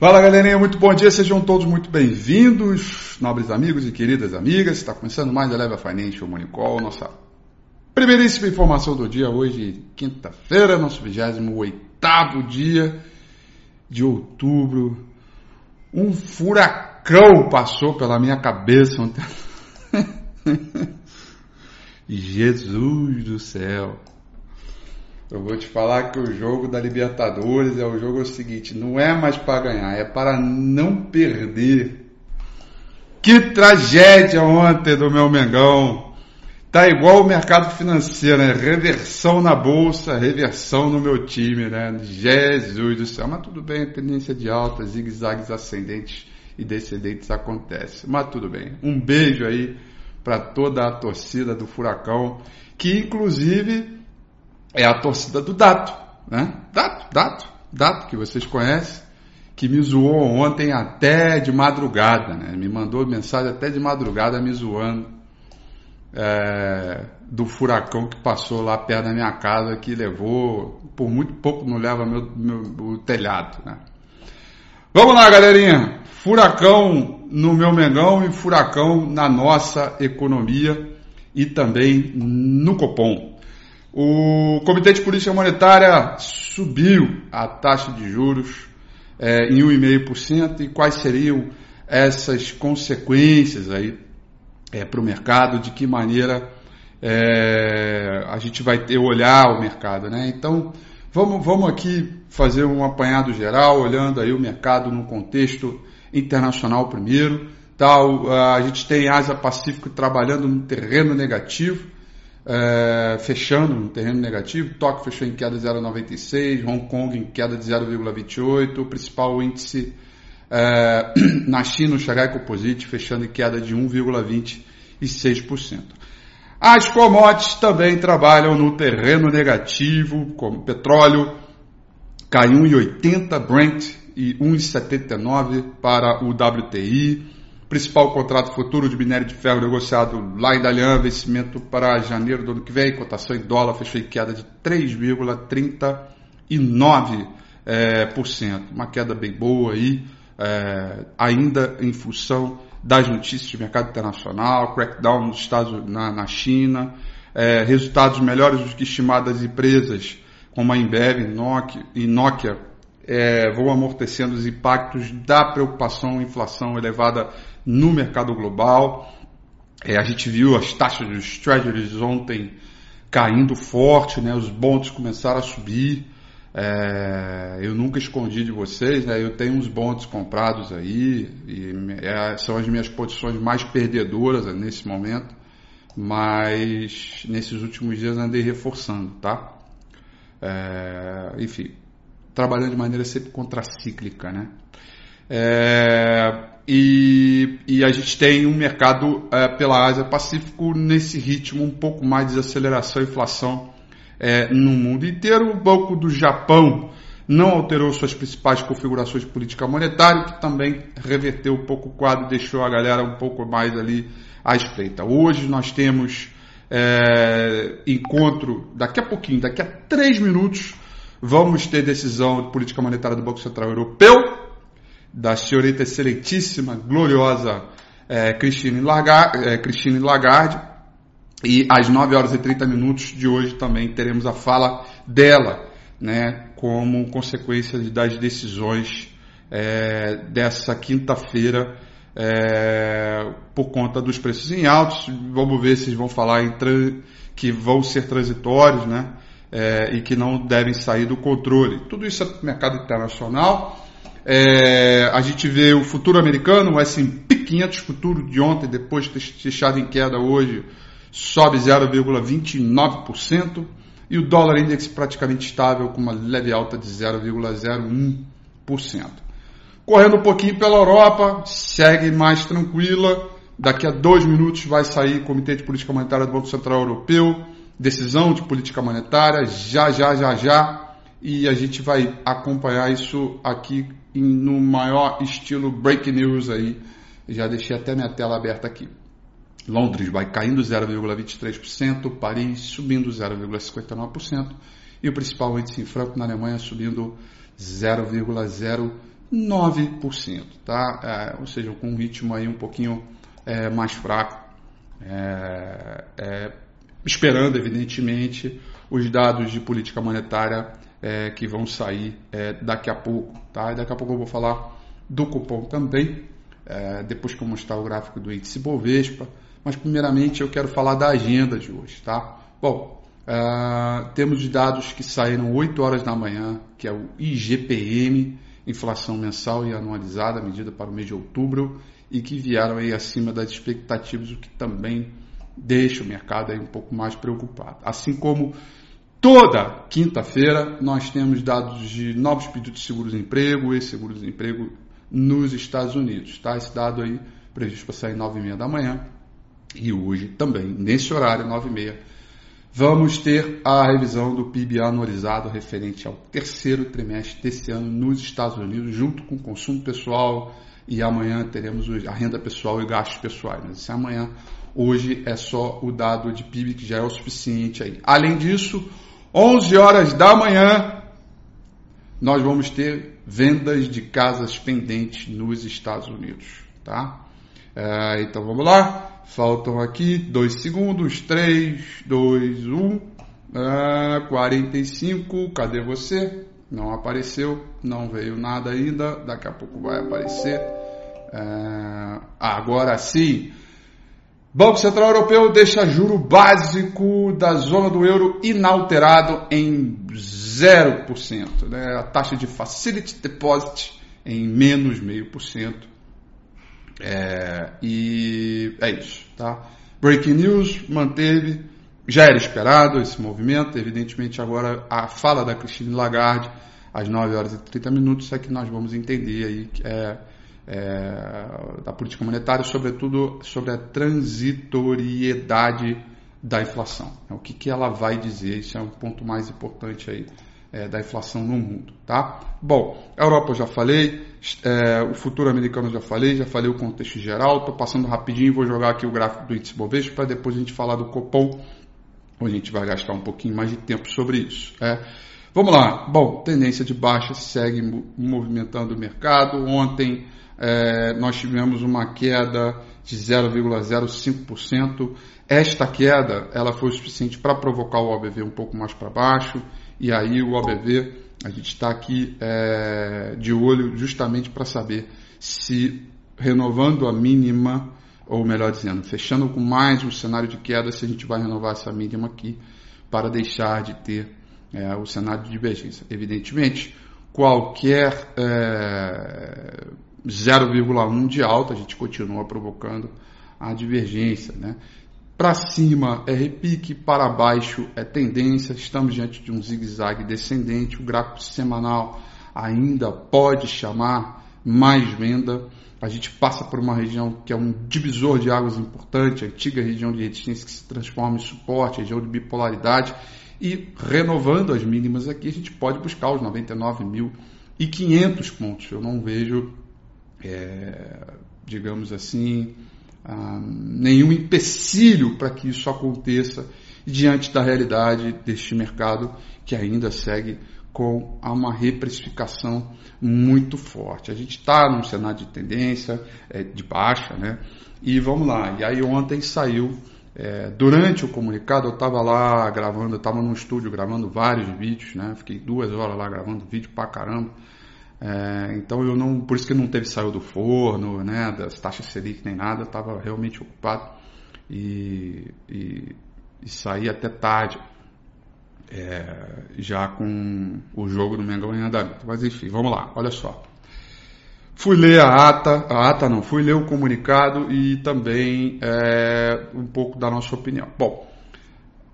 Fala galerinha, muito bom dia, sejam todos muito bem-vindos, nobres amigos e queridas amigas. Está começando mais a Leva Financial Monicol, nossa primeiríssima informação do dia, hoje, quinta-feira, nosso 28º dia de outubro. Um furacão passou pela minha cabeça ontem. Jesus do céu. Eu vou te falar que o jogo da Libertadores é o seguinte, não é mais para ganhar, é para não perder. Que tragédia ontem do meu Mengão. Tá igual o mercado financeiro, né? Reversão na bolsa, reversão no meu time, né? Jesus do céu. Mas tudo bem, tendência de alta, zigue-zagues ascendentes e descendentes acontece. Mas tudo bem. Um beijo aí para toda a torcida do Furacão, que inclusive é a torcida do Dato, né? Dato, que vocês conhecem, que me zoou ontem até de madrugada, né? Me mandou mensagem até de madrugada me zoando do furacão que passou lá perto da minha casa, que levou, por muito pouco não leva o telhado, né? Vamos lá, galerinha. Furacão no meu Mengão e furacão na nossa economia e também no Copom. O Comitê de Política Monetária subiu a taxa de juros em 1,5%, e quais seriam essas consequências aí para o mercado, de que maneira a gente vai ter olhar o mercado, né? Então vamos aqui fazer um apanhado geral, olhando aí o mercado no contexto internacional primeiro, tá? A gente tem Ásia Pacífico trabalhando no terreno negativo, fechando no terreno negativo. Tóquio fechou em queda de 0,96, Hong Kong em queda de 0,28, o principal índice na China, o Shanghai Composite, fechando em queda de 1,26%. As commodities também trabalham no terreno negativo, como petróleo cai 1,80, Brent, e 1,79 para o WTI. Principal contrato futuro de minério de ferro negociado lá em Dalian, vencimento para janeiro do ano que vem, cotação em dólar fechou em queda de 3,39%, uma queda bem boa aí, ainda em função das notícias de mercado internacional, crackdown nos Estados Unidos, na China, resultados melhores do que estimadas empresas como a Ambev e Nokia vão amortecendo os impactos da preocupação, inflação elevada no mercado global. A gente viu as taxas dos treasuries ontem caindo forte, né? Os bonds começaram a subir. Eu nunca escondi de vocês, né? Eu tenho uns bonds comprados aí, são as minhas posições mais perdedoras nesse momento, mas nesses últimos dias andei reforçando, tá? Enfim, trabalhando de maneira sempre contracíclica, né? E a gente tem um mercado pela Ásia Pacífico nesse ritmo um pouco mais de desaceleração e inflação no mundo inteiro. O Banco do Japão não alterou suas principais configurações de política monetária, que também reverteu um pouco o quadro, deixou a galera um pouco mais ali à espreita. Hoje nós temos encontro, daqui a pouquinho, daqui a 3 minutos, vamos ter decisão de política monetária do Banco Central Europeu, da senhorita excelentíssima, gloriosa Christine Lagarde, e às 9h30 de hoje também teremos a fala dela, né, como consequência das decisões dessa quinta-feira, por conta dos preços em altos. Vamos ver se eles vão falar que vão ser transitórios, né? E que não devem sair do controle. Tudo isso é para o mercado internacional. A gente vê o futuro americano, o S&P 500 futuro de ontem, depois de ter fechado em queda, hoje sobe 0,29%, e o dólar index praticamente estável, com uma leve alta de 0,01%. Correndo um pouquinho pela Europa, segue mais tranquila. Daqui a 2 minutos vai sair o Comitê de Política Monetária do Banco Central Europeu, decisão de política monetária, já, e a gente vai acompanhar isso aqui no maior estilo break news aí. Já deixei até minha tela aberta aqui. Londres vai caindo 0,23%, Paris subindo 0,59%, e o principal índice em Frankfurt, na Alemanha, subindo 0,0 9%, tá? Ou seja, com um ritmo aí um pouquinho mais fraco, esperando, evidentemente, os dados de política monetária que vão sair daqui a pouco, tá? E daqui a pouco eu vou falar do cupom também, depois que eu mostrar o gráfico do índice Bovespa, mas primeiramente eu quero falar da agenda de hoje, tá? Bom, temos os dados que saíram 8 horas da manhã, que é o IGPM, inflação mensal e anualizada, medida para o mês de outubro, e que vieram aí acima das expectativas, o que também deixa o mercado aí um pouco mais preocupado. Assim como toda quinta-feira nós temos dados de novos pedidos de seguro-desemprego e seguro-desemprego nos Estados Unidos, tá? Esse dado aí previsto para sair 9h30 da manhã, e hoje também, nesse horário, 9h30, vamos ter a revisão do PIB anualizado referente ao terceiro trimestre desse ano nos Estados Unidos, junto com o consumo pessoal, e amanhã teremos a renda pessoal e gastos pessoais. Mas isso é amanhã. Hoje é só o dado de PIB, que já é o suficiente aí. Além disso, 11 horas da manhã, nós vamos ter vendas de casas pendentes nos Estados Unidos, tá? Então vamos lá. Faltam aqui 2 segundos, 3, 2, 1, 45, cadê você? Não apareceu, não veio nada ainda, daqui a pouco vai aparecer. Agora sim, Banco Central Europeu deixa juro básico da zona do euro inalterado em 0%, né? A taxa de facility deposit em menos 0,5%. E é isso, tá? Breaking News manteve, já era esperado esse movimento, evidentemente. Agora a fala da Christine Lagarde às 9h30, é que nós vamos entender aí da política monetária, sobretudo sobre a transitoriedade da inflação, o que ela vai dizer. Isso é um ponto mais importante aí da inflação no mundo, tá? Bom, a Europa eu já falei, o futuro americano eu já falei o contexto geral. Estou passando rapidinho, vou jogar aqui o gráfico do índice Bovespa para depois a gente falar do Copom, onde a gente vai gastar um pouquinho mais de tempo sobre isso. Vamos lá. Bom, tendência de baixa segue movimentando o mercado. Ontem nós tivemos uma queda de 0,05%. Esta queda ela foi o suficiente para provocar o OBV um pouco mais para baixo. E aí o OBV, a gente está aqui de olho justamente para saber se, renovando a mínima, ou melhor dizendo, fechando com mais um cenário de queda, se a gente vai renovar essa mínima aqui para deixar de ter o cenário de divergência. Evidentemente, qualquer 0,1 de alta, a gente continua provocando a divergência, né? Para cima é repique, para baixo é tendência. Estamos diante de um zigue-zague descendente. O gráfico semanal ainda pode chamar mais venda. A gente passa por uma região que é um divisor de águas importante, a antiga região de resistência que se transforma em suporte, a região de bipolaridade. E renovando as mínimas aqui, a gente pode buscar os 99.500 pontos. Eu não vejo, digamos assim, nenhum empecilho para que isso aconteça diante da realidade deste mercado, que ainda segue com uma reprecificação muito forte. A gente está num cenário de tendência de baixa, né? E vamos lá. E aí ontem saiu, durante o comunicado, eu estava lá gravando, eu estava num estúdio gravando vários vídeos, né? Fiquei 2 horas lá gravando vídeo pra caramba. Então eu não, por isso que não teve saiu do forno, né, das taxas Selic nem nada, eu estava realmente ocupado e saí até tarde, já com o jogo do Mengão em andamento. Mas enfim, vamos lá, olha só. Fui ler fui ler o comunicado e também um pouco da nossa opinião. Bom,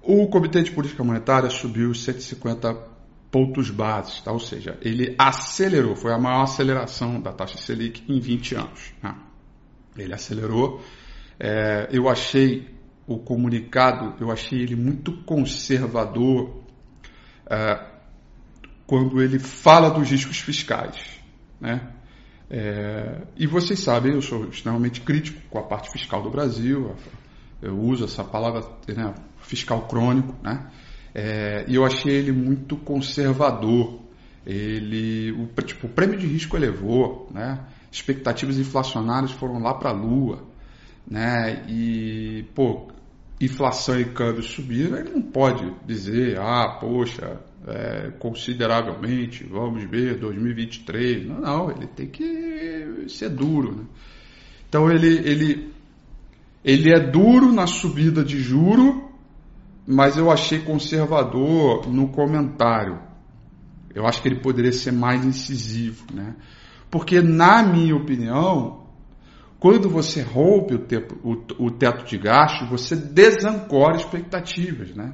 o Comitê de Política Monetária subiu 150 pontos básicos, tá? Ou seja, ele acelerou, foi a maior aceleração da taxa Selic em 20 anos. Né? Ele acelerou. Eu achei o comunicado, ele muito conservador quando ele fala dos riscos fiscais. Né? E vocês sabem, eu sou extremamente crítico com a parte fiscal do Brasil, eu uso essa palavra, né, fiscal crônico, né? E eu achei ele muito conservador o prêmio de risco elevou, né? Expectativas inflacionárias foram lá para a lua, né? E inflação e câmbio subiram, ele não pode dizer, consideravelmente, vamos ver 2023, não, ele tem que ser duro, né? Então ele é duro na subida de juro, mas eu achei conservador no comentário. Eu acho que ele poderia ser mais incisivo, né? Porque, na minha opinião, quando você rompe o teto de gastos, você desancora expectativas, né?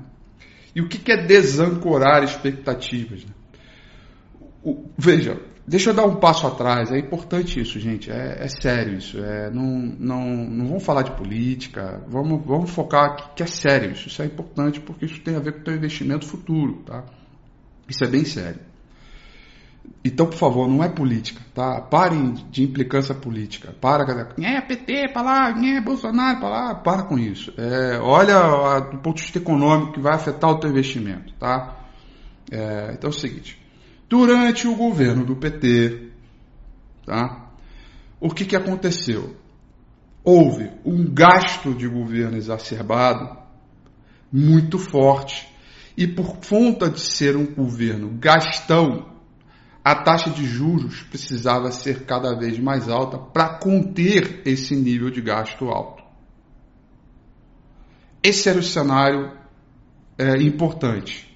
E o que é desancorar expectativas? Né? Veja, deixa eu dar um passo atrás, é importante isso, gente, é sério isso, não vamos falar de política, vamos focar que é sério isso, isso é importante porque isso tem a ver com o teu investimento futuro, tá? Isso é bem sério. Então, por favor, não é política, tá? Parem de implicância política. PT para lá, Bolsonaro para lá, para com isso. Olha do ponto de vista econômico que vai afetar o teu investimento, tá? Então é o seguinte, durante o governo do PT, tá? O que aconteceu? Houve um gasto de governo exacerbado muito forte e por conta de ser um governo gastão, a taxa de juros precisava ser cada vez mais alta para conter esse nível de gasto alto. Esse era o cenário importante,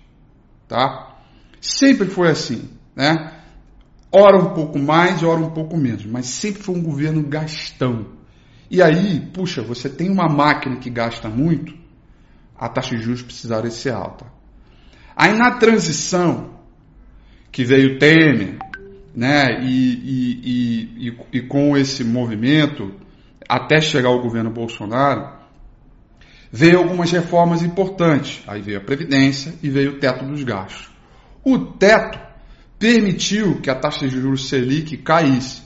tá? Sempre foi assim, né? Ora um pouco mais, ora um pouco menos, mas sempre foi um governo gastão. E aí, puxa, você tem uma máquina que gasta muito, a taxa de juros precisaria ser alta. Aí na transição, que veio Temer, né? E com esse movimento, até chegar ao governo Bolsonaro, veio algumas reformas importantes. Aí veio a Previdência e veio o teto dos gastos. O teto permitiu que a taxa de juros Selic caísse.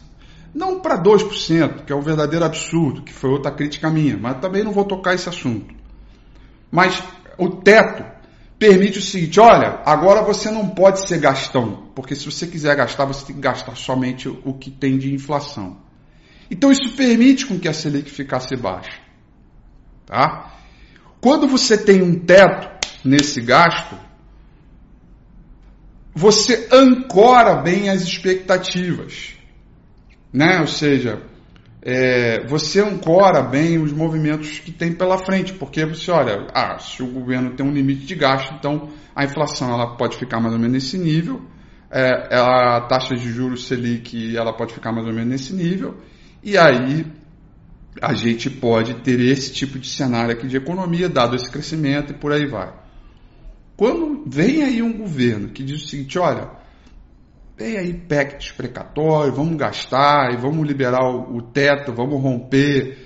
Não para 2%, que é um verdadeiro absurdo, que foi outra crítica minha, mas também não vou tocar esse assunto. Mas o teto permite o seguinte, olha, agora você não pode ser gastão, porque se você quiser gastar, você tem que gastar somente o que tem de inflação. Então isso permite com que a Selic ficasse baixa. Tá? Quando você tem um teto nesse gasto, você ancora bem as expectativas, né? Ou seja, você ancora bem os movimentos que tem pela frente, porque você olha, se o governo tem um limite de gasto, então a inflação ela pode ficar mais ou menos nesse nível, a taxa de juros Selic ela pode ficar mais ou menos nesse nível, e aí a gente pode ter esse tipo de cenário aqui de economia, dado esse crescimento e por aí vai. Quando vem aí um governo que diz o seguinte, olha, tem aí pactos precatórios, vamos gastar e vamos liberar o teto, vamos romper.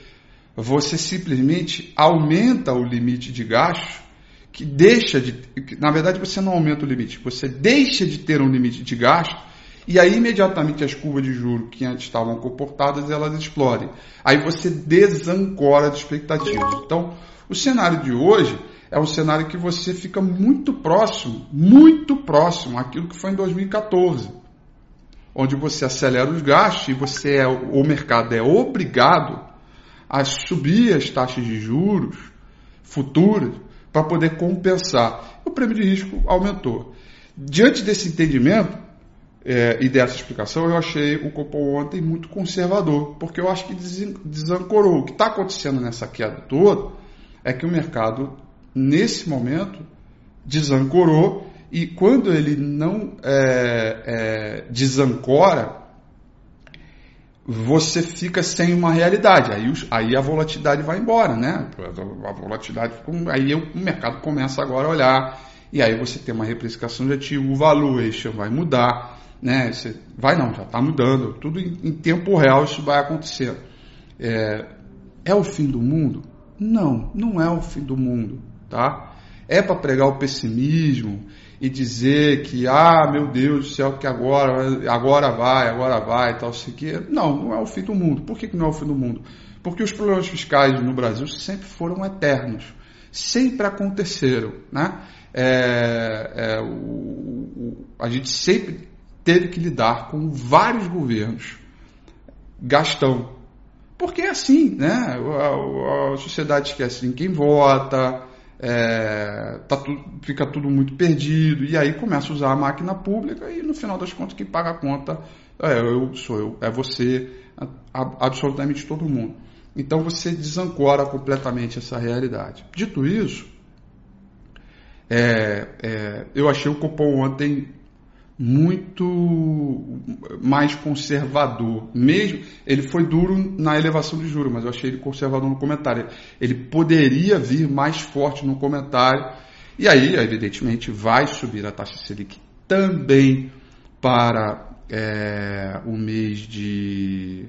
Você simplesmente aumenta o limite de gasto, que deixa de... Na verdade, você não aumenta o limite, você deixa de ter um limite de gasto e aí imediatamente as curvas de juros que antes estavam comportadas, elas explodem. Aí você desancora as expectativas. Então, o cenário de hoje é um cenário que você fica muito próximo àquilo que foi em 2014. Onde você acelera os gastos e o mercado é obrigado a subir as taxas de juros futuras para poder compensar. O prêmio de risco aumentou. Diante desse entendimento e dessa explicação, eu achei o Copom ontem muito conservador, porque eu acho que desancorou. O que está acontecendo nessa queda toda é que o mercado, nesse momento, desancorou e quando ele não desancora, você fica sem uma realidade. Aí a volatilidade vai embora, né? A volatilidade fica, aí o mercado começa agora a olhar e aí você tem uma reprecificação de ativo, o valuation vai mudar, né? Já está mudando, tudo em tempo real isso vai acontecer. É o fim do mundo? Não, não é o fim do mundo, tá? É para pregar o pessimismo e dizer que, meu Deus do céu, que agora vai, tal, sei que. Não, não é o fim do mundo. Por que não é o fim do mundo? Porque os problemas fiscais no Brasil sempre foram eternos, sempre aconteceram, né? A gente sempre teve que lidar com vários governos gastão. Porque é assim, né? A sociedade esquece em quem vota, fica tudo muito perdido, e aí começa a usar a máquina pública e no final das contas quem paga a conta sou eu, é você, absolutamente todo mundo. Então você desancora completamente essa realidade. Dito isso, eu achei o cupom ontem muito mais conservador. Mesmo ele foi duro na elevação de juros, mas eu achei ele conservador no comentário. Ele poderia vir mais forte no comentário. E aí, evidentemente, vai subir a taxa Selic também para o mês de...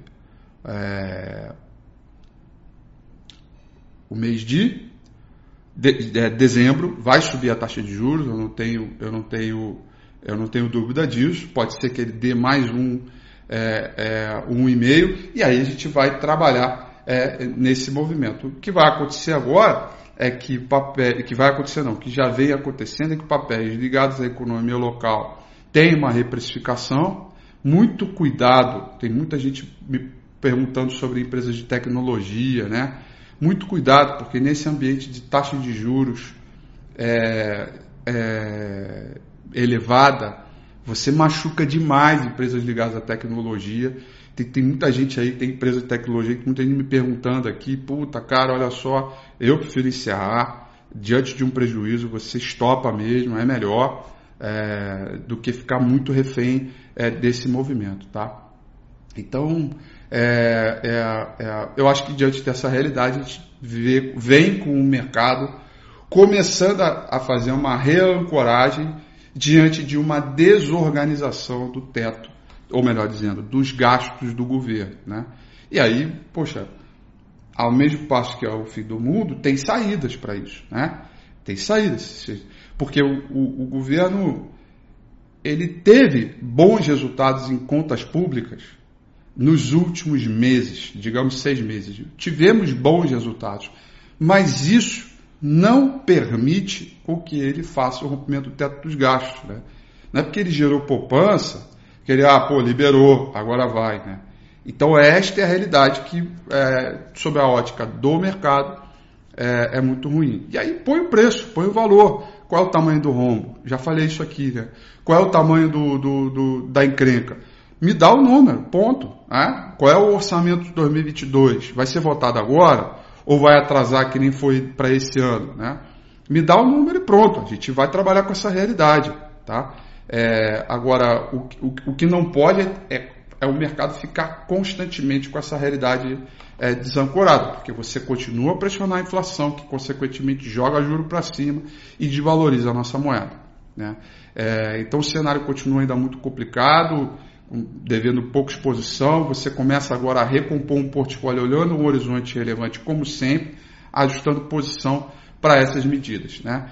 o mês de dezembro vai subir a taxa de juros, eu não tenho dúvida disso. Pode ser que ele dê mais 1,5, e aí a gente vai trabalhar nesse movimento. O que vai acontecer agora é que papéis, que vai acontecer não, que já vem acontecendo, é que papéis ligados à economia local têm uma reprecificação. Muito cuidado, tem muita gente me perguntando sobre empresas de tecnologia, né? Muito cuidado, porque nesse ambiente de taxa de juros elevada, você machuca demais empresas ligadas à tecnologia. Tem muita gente aí, tem empresa de tecnologia, tem muita gente me perguntando aqui, puta cara, olha só, eu prefiro encerrar diante de um prejuízo, você estopa mesmo, é melhor do que ficar muito refém desse movimento, tá? Então, eu acho que diante dessa realidade, a gente vem com o mercado começando a fazer uma reancoragem diante de uma desorganização do teto, ou melhor dizendo, dos gastos do governo, né? E aí, poxa, ao mesmo passo que é o fim do mundo, tem saídas para isso, né? Tem saídas, porque o governo, ele teve bons resultados em contas públicas nos últimos meses, digamos 6 meses, tivemos bons resultados, mas isso não permite com que ele faça o rompimento do teto dos gastos, né? Não é porque ele gerou poupança, que ele, liberou, agora vai, né? Então esta é a realidade que, sob a ótica do mercado, é muito ruim. E aí põe o preço, põe o valor. Qual é o tamanho do rombo? Já falei isso aqui, né? Qual é o tamanho da encrenca? Me dá o número, ponto. Né? Qual é o orçamento de 2022? Vai ser votado agora ou vai atrasar que nem foi para esse ano? Né? Me dá o número e pronto. A gente vai trabalhar com essa realidade. Tá? Agora, o que não pode é o mercado ficar constantemente com essa realidade desancorada, porque você continua a pressionar a inflação, que consequentemente joga juro para cima e desvaloriza a nossa moeda. Né? Então o cenário continua ainda muito complicado, devendo pouca exposição, você começa agora a recompor um portfólio olhando um horizonte relevante, como sempre, ajustando posição para essas medidas, né?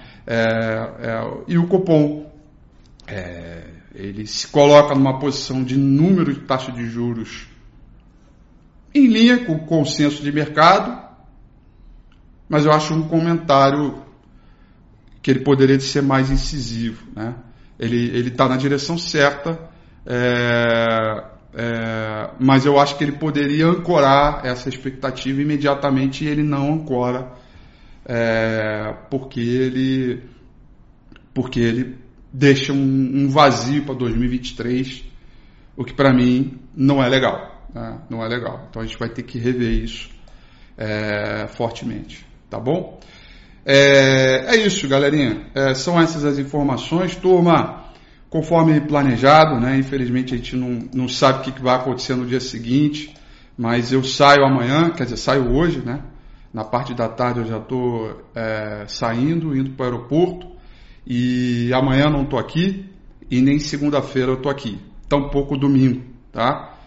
E o Copom, ele se coloca numa posição de número de taxa de juros em linha com o consenso de mercado, mas eu acho um comentário que ele poderia ser mais incisivo, né? Ele está na direção certa, mas eu acho que ele poderia ancorar essa expectativa imediatamente, e ele não ancora, porque ele deixa um vazio para 2023, o que para mim não é legal, né? Não é legal. Então a gente vai ter que rever isso fortemente, tá bom? É isso, galerinha, são essas as informações, turma. Conforme planejado, né? Infelizmente a gente não sabe o que vai acontecer no dia seguinte, mas eu saio amanhã, quer dizer, saio hoje, né? Na parte da tarde eu já estou saindo, indo para o aeroporto, e amanhã não estou aqui, e nem segunda-feira eu estou aqui, tampouco domingo, tá?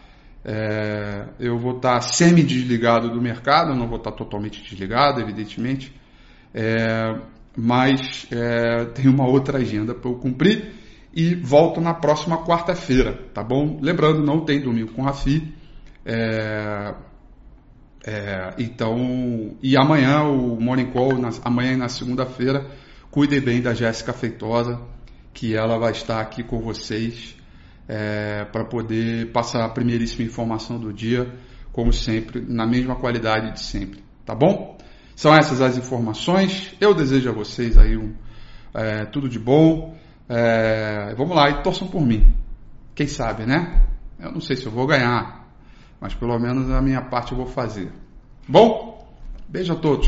Eu vou estar semi-desligado do mercado, eu não vou estar totalmente desligado, evidentemente, mas tem uma outra agenda para eu cumprir. E volto na próxima quarta-feira, tá bom? Lembrando, não tem domingo com a FI. Então, e amanhã o Morning Call, amanhã e na segunda-feira, cuidem bem da Jéssica Feitosa, que ela vai estar aqui com vocês para poder passar a primeiríssima informação do dia, como sempre, na mesma qualidade de sempre, tá bom? São essas as informações. Eu desejo a vocês aí tudo de bom. Vamos lá, e torçam por mim. Quem sabe, né? Eu não sei se eu vou ganhar, mas pelo menos a minha parte eu vou fazer. Bom, beijo a todos.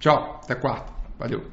Tchau, até quarta. Valeu.